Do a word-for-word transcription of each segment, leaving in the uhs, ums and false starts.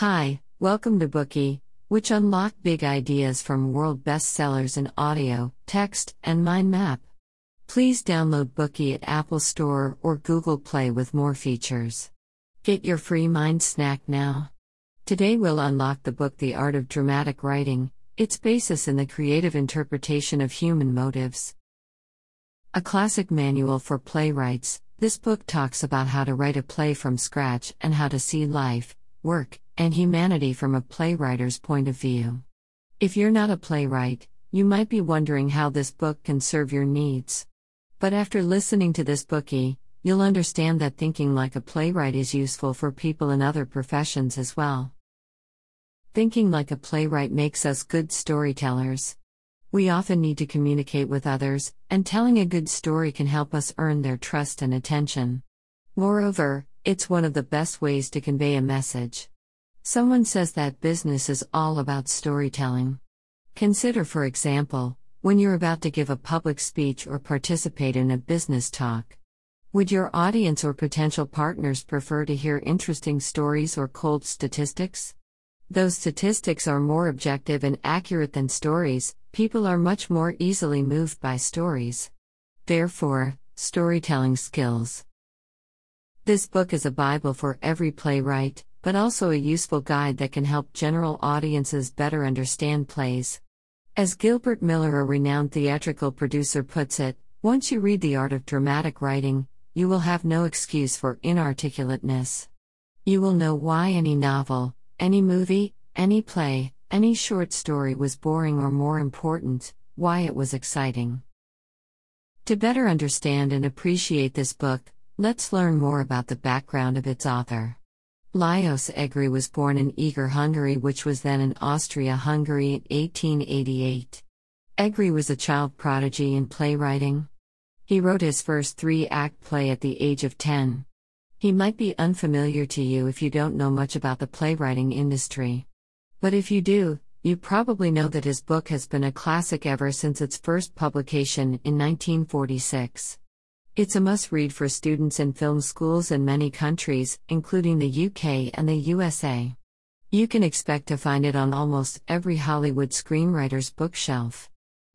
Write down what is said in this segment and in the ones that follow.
Hi, welcome to Bookie, which unlocked big ideas from world bestsellers in audio, text, and mind map. Please download Bookie at Apple Store or Google Play with more features. Get your free mind snack now. Today we'll unlock the book The Art of Dramatic Writing, its basis in the creative interpretation of human motives. A classic manual for playwrights, this book talks about how to write a play from scratch and how to see life, work, and humanity from a playwriter's point of view. If you're not a playwright, you might be wondering how this book can serve your needs. But after listening to this bookie, you'll understand that thinking like a playwright is useful for people in other professions as well. Thinking like a playwright makes us good storytellers. We often need to communicate with others, and telling a good story can help us earn their trust and attention. Moreover, it's one of the best ways to convey a message. Someone says that business is all about storytelling. Consider, for example, when you're about to give a public speech or participate in a business talk. Would your audience or potential partners prefer to hear interesting stories or cold statistics? Those statistics are more objective and accurate than stories. People are much more easily moved by stories. Therefore, storytelling skills. This book is a Bible for every playwright, but also a useful guide that can help general audiences better understand plays. As Gilbert Miller, a renowned theatrical producer, puts it, once you read The Art of Dramatic Writing, you will have no excuse for inarticulateness. You will know why any novel, any movie, any play, any short story was boring or, more important, why it was exciting. To better understand and appreciate this book, let's learn more about the background of its author. Lajos Egri was born in Eger, Hungary, which was then in Austria-Hungary, in eighteen eighty-eight. Egri was a child prodigy in playwriting. He wrote his first three-act play at the age of ten. He might be unfamiliar to you if you don't know much about the playwriting industry. But if you do, you probably know that his book has been a classic ever since its first publication in nineteen forty-six. It's a must-read for students in film schools in many countries, including the U K and the U S A. You can expect to find it on almost every Hollywood screenwriter's bookshelf.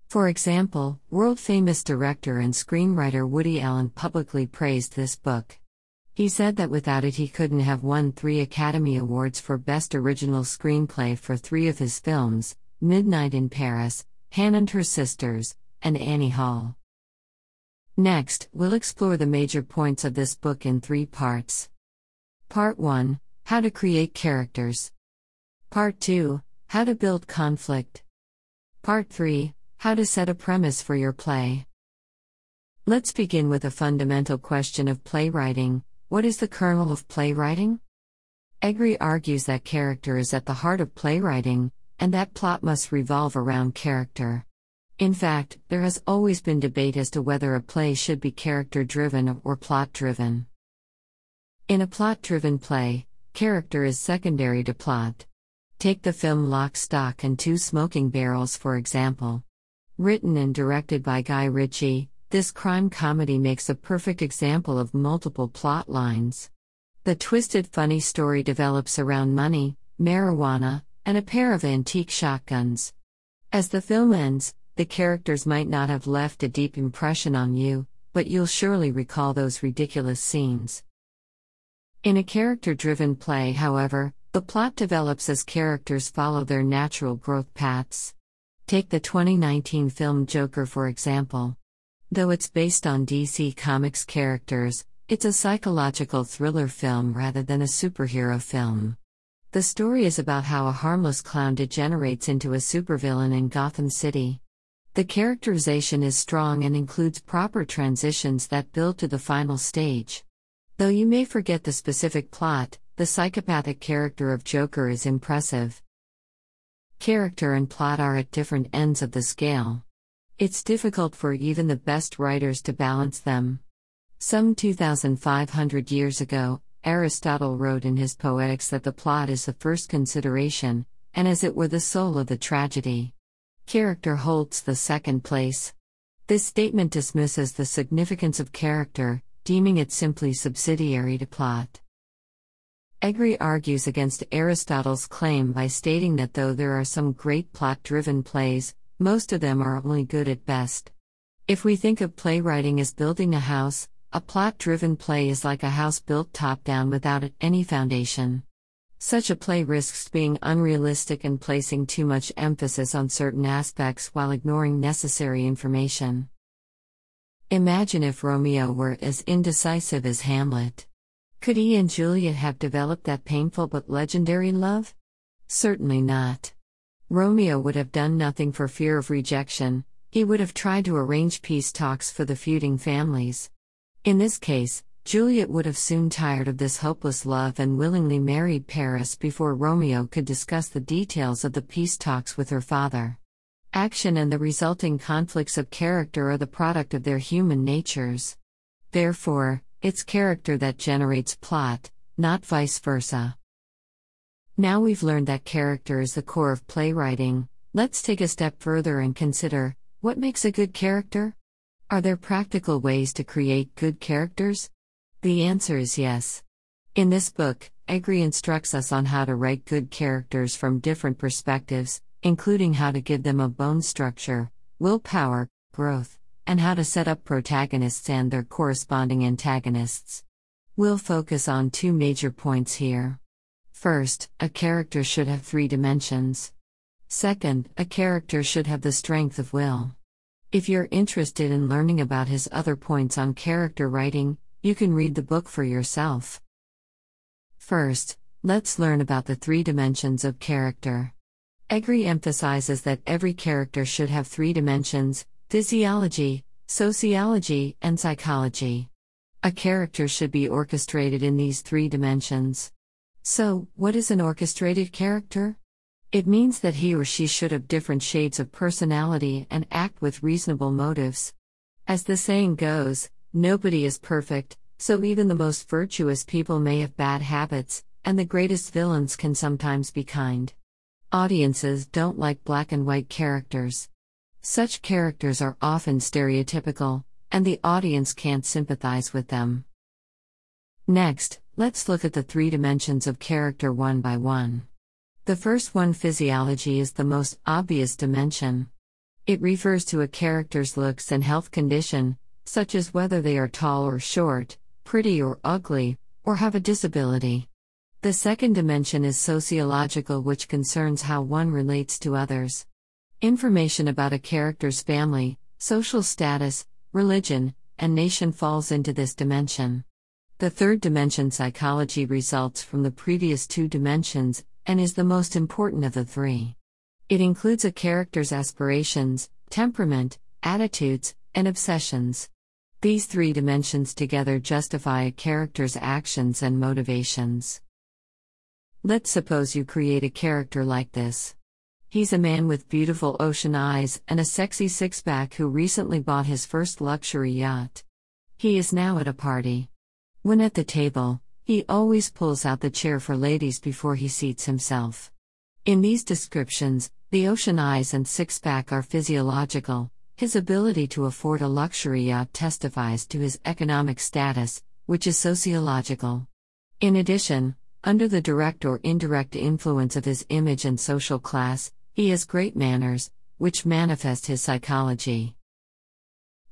For example, world-famous director and screenwriter Woody Allen publicly praised this book. He said that without it he couldn't have won three Academy Awards for Best Original Screenplay for three of his films, Midnight in Paris, Hannah and Her Sisters, and Annie Hall. Next, we'll explore the major points of this book in three parts. Part one, How to Create Characters. Part two, How to Build Conflict. Part three, How to Set a Premise for Your Play. Let's begin with a fundamental question of playwriting. What is the kernel of playwriting? Egri argues that character is at the heart of playwriting, and that plot must revolve around character. In fact, there has always been debate as to whether a play should be character-driven or plot-driven. In a plot-driven play, character is secondary to plot. Take the film Lock, Stock and Two Smoking Barrels, for example. Written and directed by Guy Ritchie, this crime comedy makes a perfect example of multiple plot lines. The twisted funny story develops around money, marijuana, and a pair of antique shotguns. As the film ends, the characters might not have left a deep impression on you, but you'll surely recall those ridiculous scenes. In a character-driven play, however, the plot develops as characters follow their natural growth paths. Take the twenty nineteen film Joker, for example. Though it's based on D C Comics characters, it's a psychological thriller film rather than a superhero film. The story is about how a harmless clown degenerates into a supervillain in Gotham City. The characterization is strong and includes proper transitions that build to the final stage. Though you may forget the specific plot, the psychopathic character of Joker is impressive. Character and plot are at different ends of the scale. It's difficult for even the best writers to balance them. Some two thousand five hundred years ago, Aristotle wrote in his Poetics that the plot is the first consideration, and as it were the soul of the tragedy. Character holds the second place. This statement dismisses the significance of character, deeming it simply subsidiary to plot. Egri argues against Aristotle's claim by stating that though there are some great plot-driven plays, most of them are only good at best. If we think of playwriting as building a house, a plot-driven play is like a house built top-down without any foundation. Such a play risks being unrealistic and placing too much emphasis on certain aspects while ignoring necessary information. Imagine if Romeo were as indecisive as Hamlet. Could he and Juliet have developed that painful but legendary love? Certainly not. Romeo would have done nothing for fear of rejection. He would have tried to arrange peace talks for the feuding families. In this case, Juliet would have soon tired of this hopeless love and willingly married Paris before Romeo could discuss the details of the peace talks with her father. Action and the resulting conflicts of character are the product of their human natures. Therefore, it's character that generates plot, not vice versa. Now we've learned that character is the core of playwriting, let's take a step further and consider, what makes a good character? Are there practical ways to create good characters? The answer is yes. In this book, Egri instructs us on how to write good characters from different perspectives, including how to give them a bone structure, willpower, growth, and how to set up protagonists and their corresponding antagonists. We'll focus on two major points here. First, a character should have three dimensions. Second, a character should have the strength of will. If you're interested in learning about his other points on character writing, you can read the book for yourself. First, let's learn about the three dimensions of character. Egri emphasizes that every character should have three dimensions: physiology, sociology, and psychology. A character should be orchestrated in these three dimensions. So, what is an orchestrated character? It means that he or she should have different shades of personality and act with reasonable motives. As the saying goes, nobody is perfect, so even the most virtuous people may have bad habits, and the greatest villains can sometimes be kind. Audiences don't like black and white characters. Such characters are often stereotypical, and the audience can't sympathize with them. Next, let's look at the three dimensions of character one by one. The first one, physiology, is the most obvious dimension. It refers to a character's looks and health condition, such as whether they are tall or short, pretty or ugly, or have a disability. The second dimension is sociological, which concerns how one relates to others. Information about a character's family, social status, religion, and nation falls into this dimension. The third dimension, psychology, results from the previous two dimensions and is the most important of the three. It includes a character's aspirations, temperament, attitudes, and obsessions. These three dimensions together justify a character's actions and motivations. Let's suppose you create a character like this. He's a man with beautiful ocean eyes and a sexy six-pack who recently bought his first luxury yacht. He is now at a party. When at the table, he always pulls out the chair for ladies before he seats himself. In these descriptions, the ocean eyes and six-pack are physiological. His ability to afford a luxury yacht testifies to his economic status, which is sociological. In addition, under the direct or indirect influence of his image and social class, he has great manners, which manifest his psychology.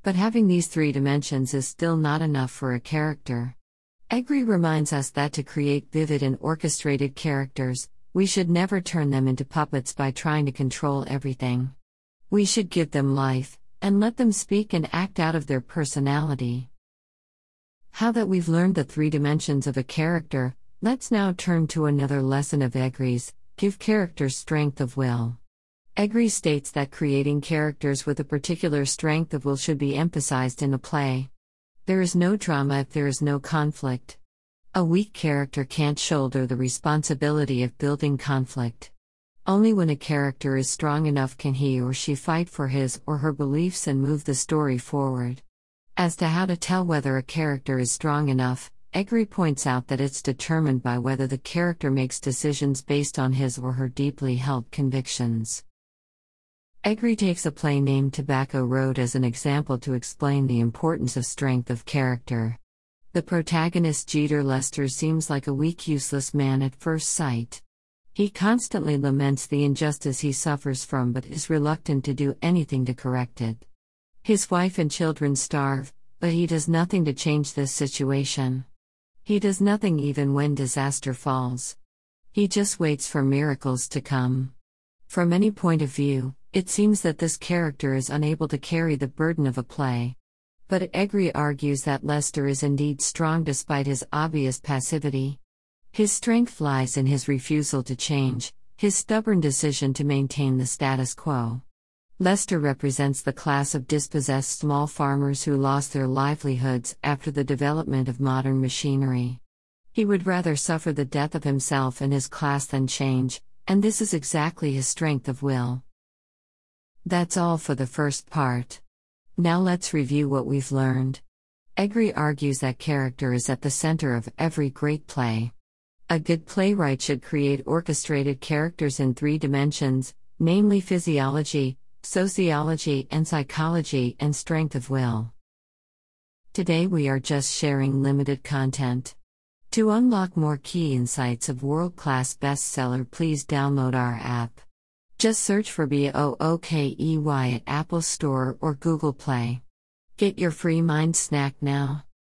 But having these three dimensions is still not enough for a character. Egri reminds us that to create vivid and orchestrated characters, we should never turn them into puppets by trying to control everything. We should give them life, and let them speak and act out of their personality. How that we've learned the three dimensions of a character, let's now turn to another lesson of Egri's: give characters strength of will. Egri states that creating characters with a particular strength of will should be emphasized in a play. There is no drama if there is no conflict. A weak character can't shoulder the responsibility of building conflict. Only when a character is strong enough can he or she fight for his or her beliefs and move the story forward. As to how to tell whether a character is strong enough, Egri points out that it's determined by whether the character makes decisions based on his or her deeply held convictions. Egri takes a play named Tobacco Road as an example to explain the importance of strength of character. The protagonist Jeter Lester seems like a weak, useless man at first sight. He constantly laments the injustice he suffers from but is reluctant to do anything to correct it. His wife and children starve, but he does nothing to change this situation. He does nothing even when disaster falls. He just waits for miracles to come. From any point of view, it seems that this character is unable to carry the burden of a play. But Egri argues that Lester is indeed strong despite his obvious passivity. His strength lies in his refusal to change, his stubborn decision to maintain the status quo. Lester represents the class of dispossessed small farmers who lost their livelihoods after the development of modern machinery. He would rather suffer the death of himself and his class than change, and this is exactly his strength of will. That's all for the first part. Now let's review what we've learned. Egri argues that character is at the center of every great play. A good playwright should create orchestrated characters in three dimensions, namely physiology, sociology, and psychology, and strength of will. Today we are just sharing limited content. To unlock more key insights of world-class bestseller, please download our app. Just search for BOOKEY at Apple Store or Google Play. Get your free mind snack now.